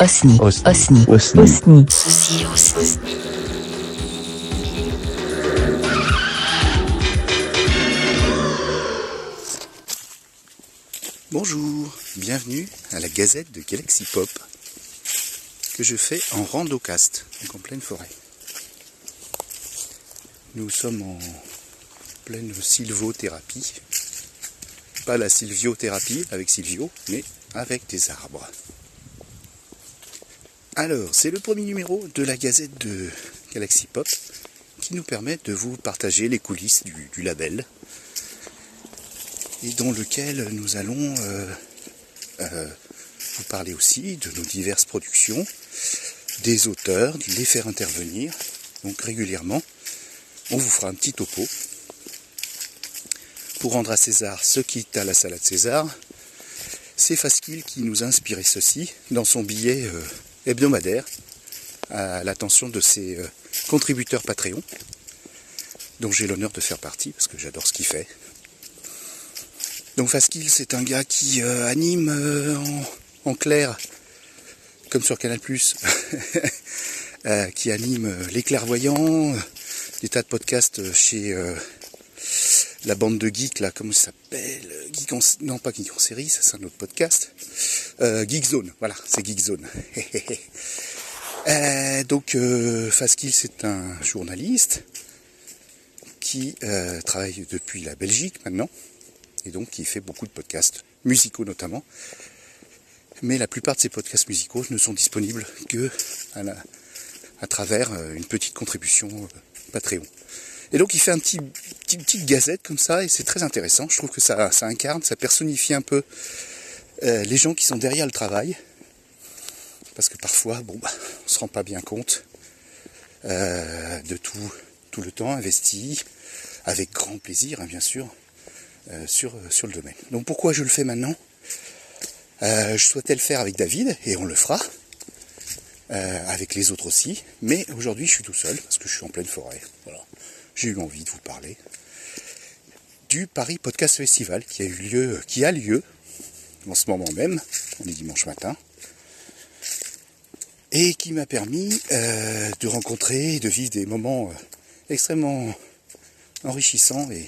Osni. Ceci est Osni. Bonjour, bienvenue à la Gazette de Galaxy Pop que je fais en randocast, donc en pleine forêt. Nous sommes en pleine sylvothérapie. Pas la sylviothérapie avec Silvio, mais avec des arbres. Alors, c'est le premier numéro de la Gazette de Galaxy Pop qui nous permet de vous partager les coulisses du label et dans lequel nous allons vous parler aussi de nos diverses productions, des auteurs, de les faire intervenir. Donc régulièrement, on vous fera un petit topo pour rendre à César ce qui est à la salade César. C'est Faskil qui nous a inspiré ceci dans son billet hebdomadaire à l'attention de ses contributeurs Patreon, dont j'ai l'honneur de faire partie parce que j'adore ce qu'il fait. Donc Faskil, c'est un gars qui anime en clair, comme sur Canal+, qui anime Les Clairvoyants, des tas de podcasts chez... la bande de geeks, là, comment ça s'appelle, non, pas Geek en série, ça c'est un autre podcast. Geek Zone, voilà, c'est Geek Zone. Donc, Faskil, c'est un journaliste qui travaille depuis la Belgique maintenant, et donc qui fait beaucoup de podcasts, musicaux notamment. Mais la plupart de ces podcasts musicaux ne sont disponibles que à travers une petite contribution Patreon. Et donc il fait un petite gazette comme ça, et c'est très intéressant. Je trouve que ça incarne, ça personnifie un peu les gens qui sont derrière le travail. Parce que parfois, on ne se rend pas bien compte de tout le temps investi, avec grand plaisir, hein, bien sûr, sur le domaine. Donc pourquoi je le fais maintenant ? Je souhaitais le faire avec David, et on le fera, avec les autres aussi. Mais aujourd'hui, je suis tout seul, parce que je suis en pleine forêt, voilà. J'ai eu envie de vous parler du Paris Podcast Festival qui a lieu en ce moment même, on est dimanche matin, et qui m'a permis de rencontrer et de vivre des moments extrêmement enrichissants et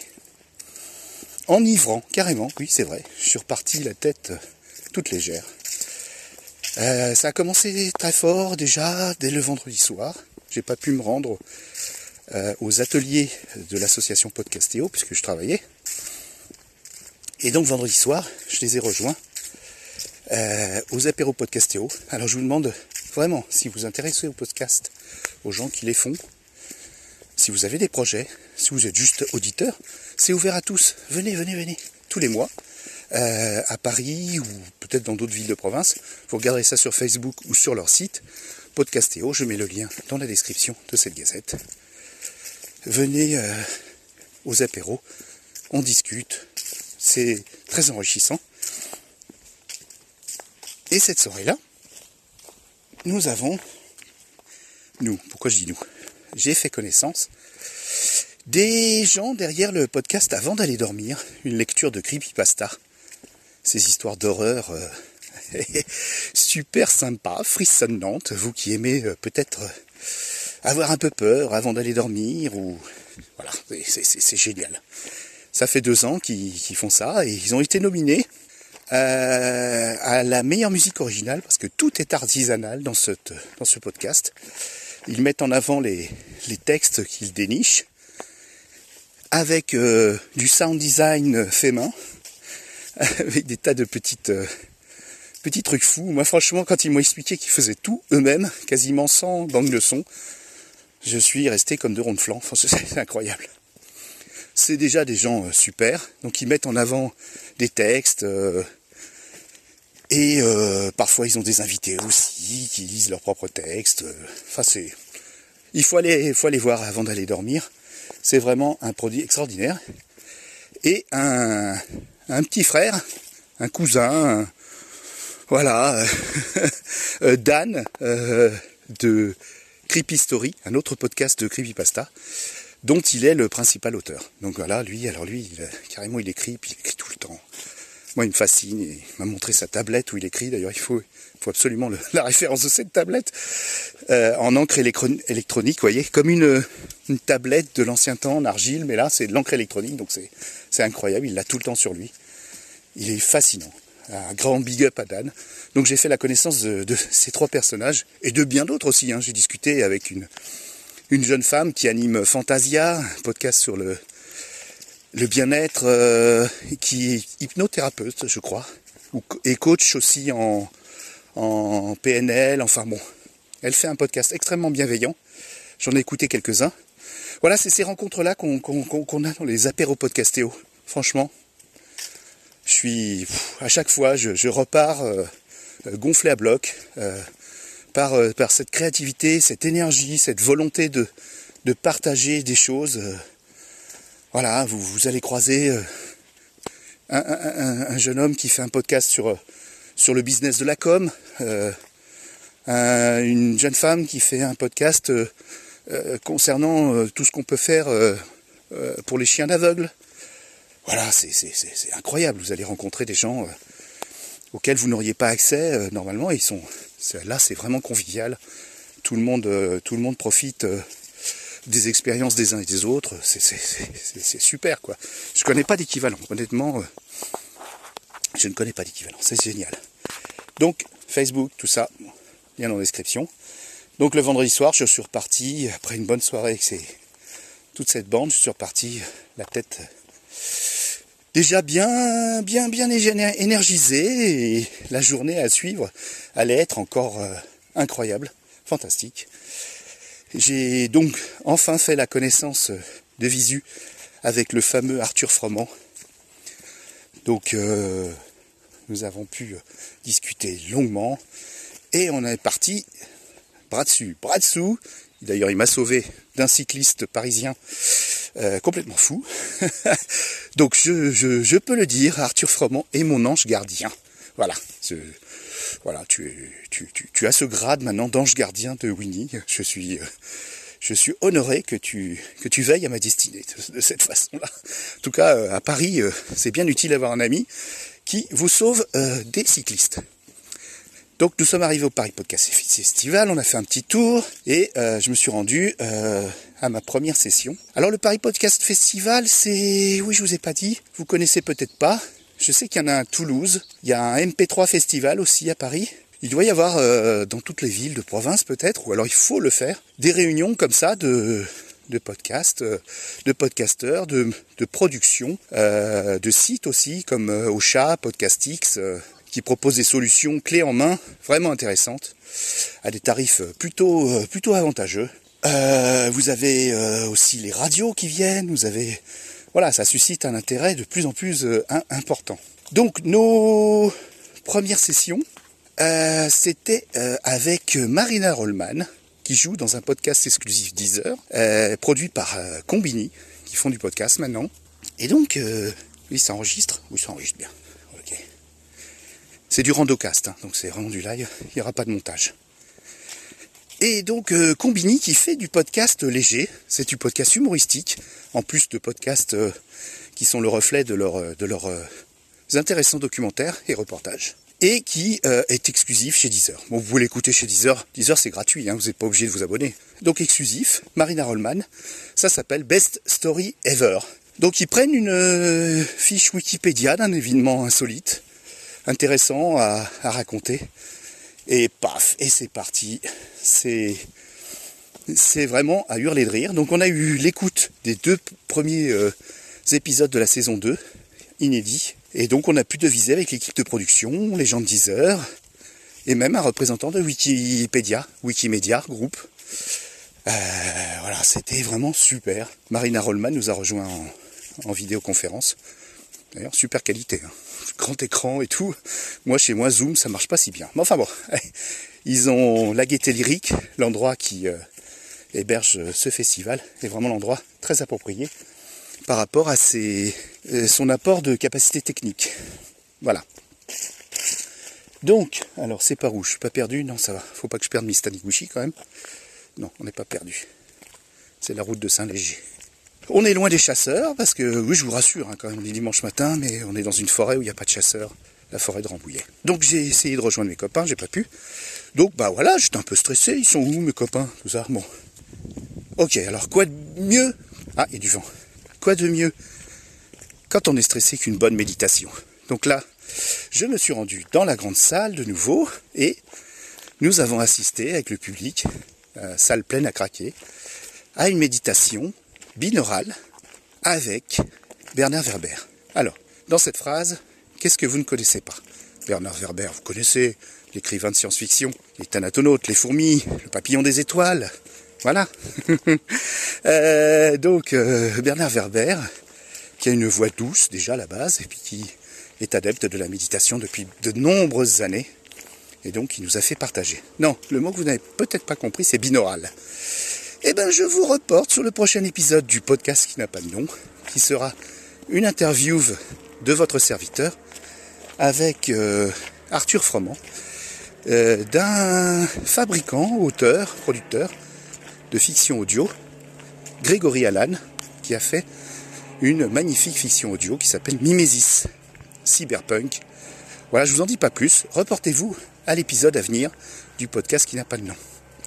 enivrants, carrément, oui c'est vrai, je suis reparti la tête toute légère. Ça a commencé très fort déjà dès le vendredi soir, j'ai pas pu me rendre aux ateliers de l'association Podcastéo puisque je travaillais, et donc vendredi soir je les ai rejoints aux apéros Podcastéo. Alors je vous demande vraiment, si vous vous intéressez aux podcasts, aux gens qui les font, si vous avez des projets, si vous êtes juste auditeur, c'est ouvert à tous, venez tous les mois à Paris ou peut-être dans d'autres villes de province. Vous regarderez ça sur Facebook ou sur leur site Podcastéo, je mets le lien dans la description de cette gazette. Venez aux apéros, on discute, c'est très enrichissant. Et cette soirée-là, j'ai fait connaissance des gens derrière le podcast Avant d'aller dormir, une lecture de Creepypasta, ces histoires d'horreur super sympa, frissonnantes, vous qui aimez peut-être... avoir un peu peur avant d'aller dormir, ou voilà, c'est génial. Ça fait 2 ans qu'ils font ça, et ils ont été nominés à la meilleure musique originale, parce que tout est artisanal dans ce podcast. Ils mettent en avant les textes qu'ils dénichent, avec du sound design fait main, avec des tas de petits trucs fous. Moi franchement, quand ils m'ont expliqué qu'ils faisaient tout eux-mêmes, quasiment sans banque de son, je suis resté comme 2 ronds de flanc, enfin, c'est incroyable. C'est déjà des gens super, donc ils mettent en avant des textes, et parfois ils ont des invités aussi, qui lisent leurs propres textes. Enfin il faut aller voir Avant d'aller dormir, c'est vraiment un produit extraordinaire. Et un petit frère, un cousin, voilà, Dan, de... Creepy Story, un autre podcast de Creepypasta, dont il est le principal auteur. Donc voilà, lui, il écrit tout le temps. moi il me fascine, et il m'a montré sa tablette où il écrit, d'ailleurs il faut absolument la référence de cette tablette, en encre électronique, vous voyez, comme une tablette de l'ancien temps en argile, mais là c'est de l'encre électronique, donc c'est incroyable, il l'a tout le temps sur lui, il est fascinant, un grand big up à Dan. Donc j'ai fait la connaissance de ces trois personnages, et de bien d'autres aussi, hein. J'ai discuté avec une jeune femme qui anime Fantasia, un podcast sur le bien-être, qui est hypnothérapeute, je crois, et coach aussi en PNL, enfin bon. Elle fait un podcast extrêmement bienveillant, j'en ai écouté quelques-uns. Voilà, c'est ces rencontres-là qu'on a dans les apéros podcastéo. Franchement, à chaque fois, je repars gonflé à bloc par cette créativité, cette énergie, cette volonté de partager des choses. Voilà, vous allez croiser un jeune homme qui fait un podcast sur le business de la com, une jeune femme qui fait un podcast concernant tout ce qu'on peut faire pour les chiens aveugles. Voilà, c'est incroyable, vous allez rencontrer des gens auxquels vous n'auriez pas accès normalement, et là c'est vraiment convivial, tout le monde profite des expériences des uns et des autres, c'est super quoi. Je connais pas d'équivalent, honnêtement, je ne connais pas d'équivalent, c'est génial. Donc Facebook, tout ça, lien dans la description. Donc le vendredi soir, je suis reparti, après une bonne soirée avec toute cette bande, je suis reparti la tête déjà bien énergisée, et la journée à suivre allait être encore incroyable, fantastique. J'ai donc enfin fait la connaissance de visu avec le fameux Arthur Froment. Donc nous avons pu discuter longuement et on est parti bras dessus, bras dessous. D'ailleurs il m'a sauvé d'un cycliste parisien complètement fou. Donc je peux le dire, Arthur Froment est mon ange gardien. Voilà. Voilà, tu as ce grade maintenant d'ange gardien de Winnie. Je suis honoré que tu veilles à ma destinée de cette façon-là. En tout cas, à Paris, c'est bien utile d'avoir un ami qui vous sauve des cyclistes. Donc, nous sommes arrivés au Paris Podcast Festival, on a fait un petit tour et je me suis rendu à ma première session. Alors, le Paris Podcast Festival, oui, je vous ai pas dit, vous connaissez peut-être pas. Je sais qu'il y en a un à Toulouse, il y a un MP3 festival aussi à Paris. Il doit y avoir dans toutes les villes de province peut-être, ou alors il faut le faire, des réunions comme ça de podcasts, de podcasteurs, de productions, de sites aussi comme Auchat, PodcastX, qui proposent des solutions clés en main vraiment intéressantes, à des tarifs plutôt avantageux. Vous avez aussi les radios qui viennent, vous avez... Voilà, ça suscite un intérêt de plus en plus important. Donc, nos premières sessions, c'était avec Marina Rollman, qui joue dans un podcast exclusif Deezer, produit par Combini, qui font du podcast maintenant. Et donc, ça enregistre bien. Ok. C'est du randocast, hein, donc c'est vraiment du live, il n'y aura pas de montage. Et donc Combini qui fait du podcast léger, c'est du podcast humoristique, en plus de podcasts qui sont le reflet de leurs intéressants documentaires et reportages, et qui est exclusif chez Deezer. Bon, vous pouvez l'écouter chez Deezer, Deezer c'est gratuit, hein, vous n'êtes pas obligé de vous abonner. Donc exclusif, Marina Rollman, ça s'appelle Best Story Ever. Donc ils prennent une fiche Wikipédia d'un événement insolite, intéressant à raconter. Et paf, et c'est parti, c'est vraiment à hurler de rire. Donc on a eu l'écoute des deux premiers épisodes de la saison 2, inédits. Et donc on a pu deviser avec l'équipe de production, les gens de Deezer, et même un représentant de Wikipédia, Wikimedia Group. Voilà, c'était vraiment super. Marina Rollman nous a rejoint en vidéoconférence. D'ailleurs, super qualité, hein. Grand écran et tout. Moi, chez moi, Zoom, ça marche pas si bien. Mais enfin bon, ils ont la Gaîté lyrique, l'endroit qui héberge ce festival, est vraiment l'endroit très approprié par rapport à son apport de capacité technique. Voilà. Donc, alors, c'est par où? Je suis pas perdu? Non, ça va. Faut pas que je perde Miss Taniguchi quand même. Non, on n'est pas perdu. C'est la route de Saint-Léger. On est loin des chasseurs, parce que, oui, je vous rassure, hein, quand même, on est dimanche matin, mais on est dans une forêt où il n'y a pas de chasseurs, la forêt de Rambouillet. Donc j'ai essayé de rejoindre mes copains, j'ai pas pu. Donc, bah voilà, j'étais un peu stressé, ils sont où mes copains, tout ça, bon. Ok, alors quoi de mieux? Ah, il y a du vent. Quoi de mieux quand on est stressé qu'une bonne méditation? Donc là, je me suis rendu dans la grande salle de nouveau, et nous avons assisté avec le public, salle pleine à craquer, à une méditation binaurale avec Bernard Werber. Alors, dans cette phrase, qu'est-ce que vous ne connaissez pas? Bernard Werber, vous connaissez, l'écrivain de science-fiction, les thanatonautes, les fourmis, le papillon des étoiles, voilà. Donc, Bernard Werber, qui a une voix douce déjà à la base, et puis qui est adepte de la méditation depuis de nombreuses années, et donc il nous a fait partager. Non, le mot que vous n'avez peut-être pas compris, c'est binaural. Eh bien, je vous reporte sur le prochain épisode du podcast qui n'a pas de nom, qui sera une interview de votre serviteur avec Arthur Froment, d'un fabricant, auteur, producteur de fiction audio, Grégory Allan, qui a fait une magnifique fiction audio qui s'appelle Mimesis, Cyberpunk. Voilà, je vous en dis pas plus. Reportez-vous à l'épisode à venir du podcast qui n'a pas de nom,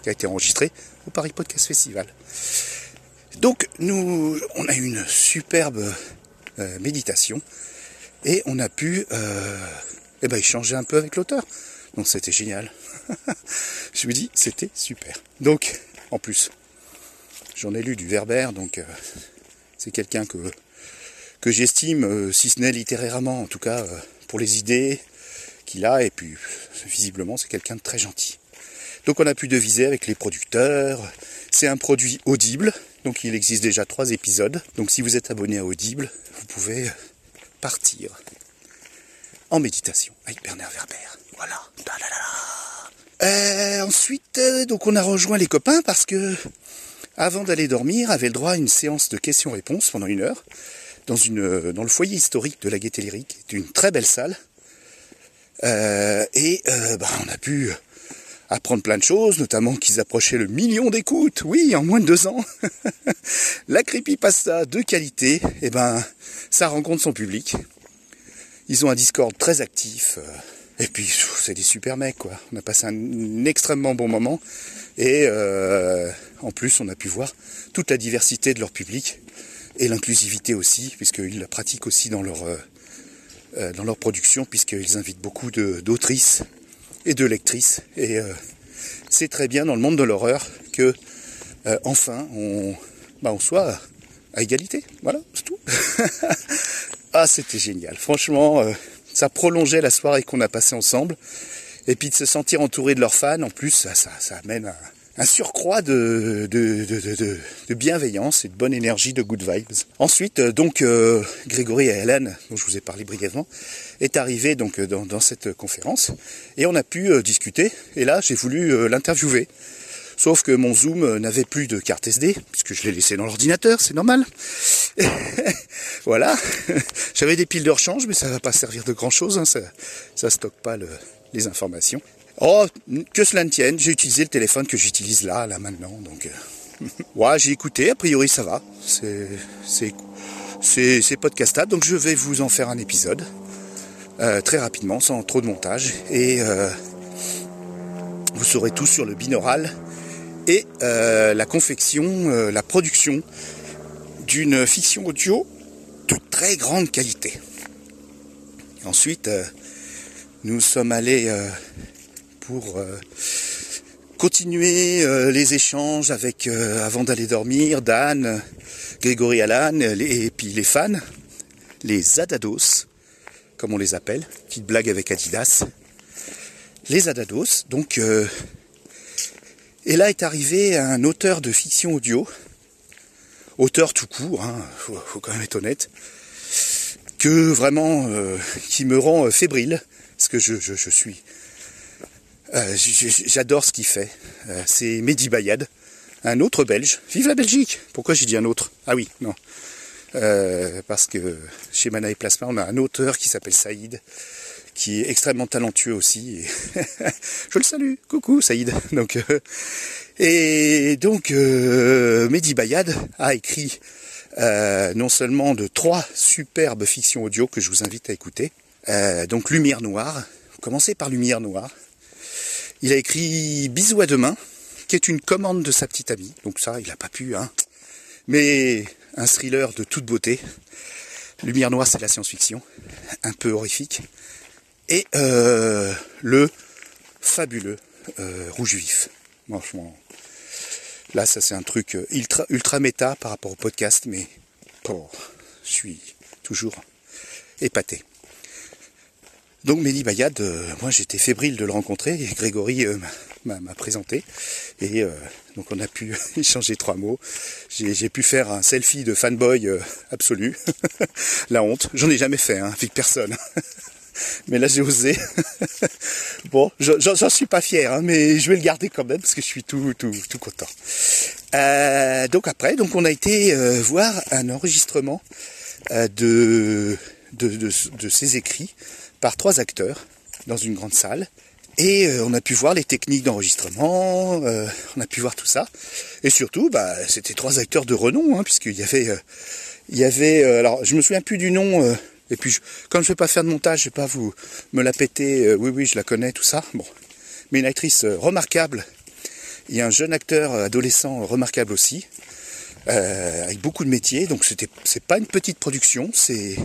qui a été enregistré au Paris Podcast Festival. Donc, on a eu une superbe méditation et on a pu échanger un peu avec l'auteur. Donc, c'était génial. Je me dis, c'était super. Donc, en plus, j'en ai lu du Werber, donc c'est quelqu'un que j'estime, si ce n'est littérairement, en tout cas, pour les idées qu'il a, et puis visiblement, c'est quelqu'un de très gentil. Donc on a pu deviser avec les producteurs, c'est un produit Audible, donc il existe déjà 3 épisodes, donc si vous êtes abonné à Audible, vous pouvez partir en méditation avec Bernard Werber, voilà. Ensuite, donc on a rejoint les copains parce que Avant d'aller dormir avait le droit à une séance de questions-réponses pendant 1 heure, dans le foyer historique de la Gaîté lyrique, c'est une très belle salle, on a pu apprendre plein de choses, notamment qu'ils approchaient le 1 million d'écoutes, oui, en moins de 2 ans. La creepypasta de qualité, ça rencontre son public. Ils ont un Discord très actif, et puis c'est des super mecs, quoi. On a passé un extrêmement bon moment, et en plus on a pu voir toute la diversité de leur public, et l'inclusivité aussi, puisqu'ils la pratiquent aussi dans leur production, puisqu'ils invitent beaucoup d'autrices, et de lectrice, et c'est très bien dans le monde de l'horreur que enfin on soit à égalité, voilà, c'est tout. Ah, c'était génial, franchement, ça prolongeait la soirée qu'on a passée ensemble, et puis de se sentir entouré de leurs fans, en plus ça amène un surcroît de bienveillance et de bonne énergie, de good vibes. Ensuite, Grégory et Hélène, dont je vous ai parlé brièvement, est arrivé donc dans cette conférence, et on a pu discuter, et là j'ai voulu l'interviewer. Sauf que mon Zoom n'avait plus de carte SD, puisque je l'ai laissé dans l'ordinateur, c'est normal. Voilà, j'avais des piles de rechange, mais ça va pas servir de grand chose, hein. Ça stocke pas les informations. Oh, que cela ne tienne, j'ai utilisé le téléphone que j'utilise là maintenant, donc... Ouais, j'ai écouté, a priori ça va, c'est podcastable, donc je vais vous en faire un épisode, très rapidement, sans trop de montage, et vous saurez tout sur le binaural, et la confection, la production d'une fiction audio de très grande qualité. Et ensuite, nous sommes allés... pour continuer les échanges avec Avant d'aller dormir, Dan, Grégory Allan, et puis les fans, les Adados, comme on les appelle, petite blague avec Adidas, les Adados. Donc, et là est arrivé un auteur de fiction audio, auteur tout court, hein, faut quand même être honnête, que vraiment, qui me rend fébrile, parce que je suis... j'adore ce qu'il fait, c'est Mehdi Bayad, un autre Belge, vive la Belgique. Pourquoi j'ai dit un autre? Ah oui, non, parce que chez Mana et Plasma, on a un auteur qui s'appelle Saïd, qui est extrêmement talentueux aussi, et je le salue, coucou Saïd. Donc, Mehdi Bayad a écrit non seulement de trois superbes fictions audio que je vous invite à écouter. Donc Lumière Noire, commencez par Lumière Noire. Il a écrit Bisous à demain, qui est une commande de sa petite amie. Donc ça, il n'a pas pu, hein. Mais un thriller de toute beauté. Lumière Noire, c'est de la science-fiction, un peu horrifique. Et le fabuleux Rouge Vif. Franchement, là, ça c'est un truc ultra méta par rapport au podcast, mais oh, je suis toujours épaté. Donc Mehdi Bayad, moi j'étais fébrile de le rencontrer, et Grégory m'a présenté, et donc on a pu échanger trois mots. J'ai pu faire un selfie de fanboy absolu, la honte, j'en ai jamais fait, hein, avec personne, mais là j'ai osé. Bon, j'en suis pas fier, hein, mais je vais le garder quand même, parce que je suis tout content. Donc après, donc on a été voir un enregistrement de ses écrits, par trois acteurs dans une grande salle, et on a pu voir les techniques d'enregistrement, on a pu voir tout ça, et surtout bah, c'était trois acteurs de renom, hein, puisqu'il y avait alors je me souviens plus du nom, et puis comme je vais pas faire de montage, je vais pas vous me la péter, oui je la connais tout ça, bon, mais une actrice remarquable et un jeune acteur adolescent remarquable aussi, avec beaucoup de métiers, donc c'est pas une petite production, c'est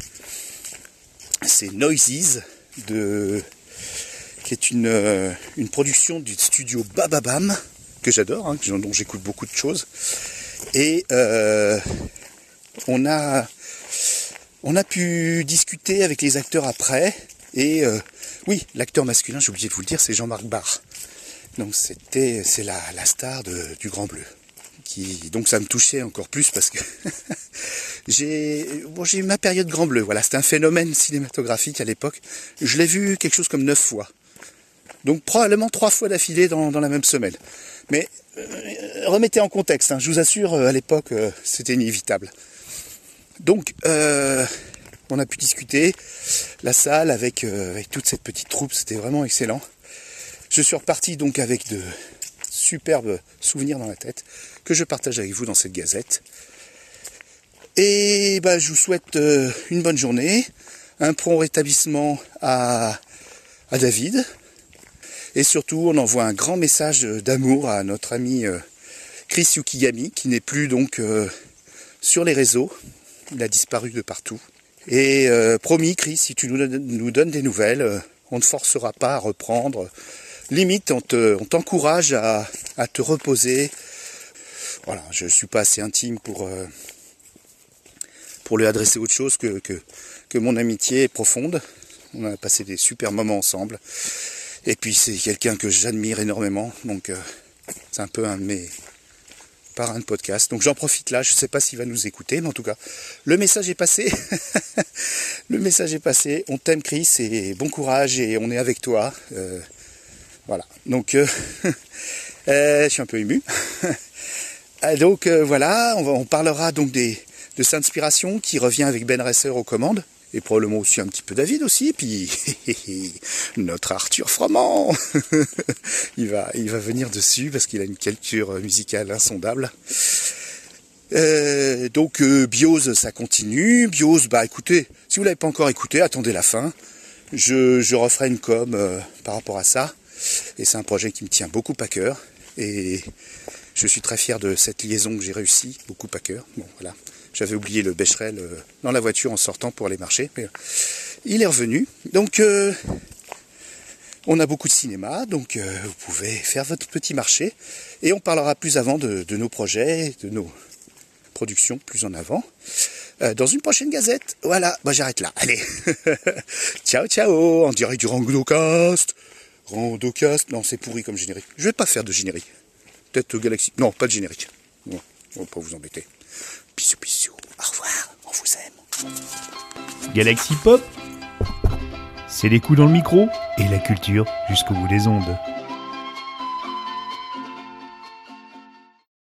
Noises, qui est une production du studio Bababam, que j'adore, hein, dont j'écoute beaucoup de choses. Et on a pu discuter avec les acteurs après. Et oui, l'acteur masculin, j'ai oublié de vous le dire, c'est Jean-Marc Barr. Donc c'est la star du Grand Bleu. Donc ça me touchait encore plus parce que j'ai eu ma période Grand Bleu. Voilà, c'était un phénomène cinématographique à l'époque. Je l'ai vu quelque chose comme 9 fois. Donc probablement 3 fois d'affilée dans la même semaine. Mais remettez en contexte, hein, je vous assure, à l'époque, c'était inévitable. Donc on a pu discuter la salle avec toute cette petite troupe. C'était vraiment excellent. Je suis reparti donc avec de superbes souvenirs dans la tête, que je partage avec vous dans cette gazette. Et bah, je vous souhaite une bonne journée, un prompt rétablissement à David, et surtout on envoie un grand message d'amour à notre ami Chris Yukigami, qui n'est plus donc sur les réseaux, il a disparu de partout. Et promis Chris, si tu nous donnes des nouvelles, on ne forcera pas à reprendre, limite on t'encourage à te reposer. Voilà, je ne suis pas assez intime pour lui adresser autre chose que mon amitié est profonde. On a passé des super moments ensemble. Et puis c'est quelqu'un que j'admire énormément. Donc c'est un peu un de mes parrains de podcast. Donc j'en profite là, je ne sais pas s'il va nous écouter. Mais en tout cas, le message est passé. Le message est passé. On t'aime Chris et bon courage et on est avec toi. Voilà, donc je suis un peu ému. Donc voilà, on parlera donc de Sainspiration qui revient avec Ben Resser aux commandes, et probablement aussi un petit peu David aussi, et puis notre Arthur Froment il va venir dessus parce qu'il a une culture musicale insondable. Donc Bios, ça continue. Bios, bah écoutez, si vous l'avez pas encore écouté, attendez la fin. Je referai une com par rapport à ça, et c'est un projet qui me tient beaucoup à cœur, et je suis très fier de cette liaison que j'ai réussi, beaucoup à cœur. Bon, voilà. J'avais oublié le Becherel dans la voiture en sortant pour aller marcher, mais il est revenu. Donc, on a beaucoup de cinéma, donc vous pouvez faire votre petit marché. Et on parlera plus avant de nos projets, de nos productions plus en avant, dans une prochaine gazette. Voilà, bah, j'arrête là. Allez, ciao, en direct du Randocast. Randocast, non, c'est pourri comme générique. Je vais pas faire de générique. Peut-être Galaxy... Non, pas de générique. Bon, on va pas vous embêter. Bisous. Au revoir. On vous aime. Galaxy Pop, c'est les coups dans le micro et la culture jusqu'au bout des ondes.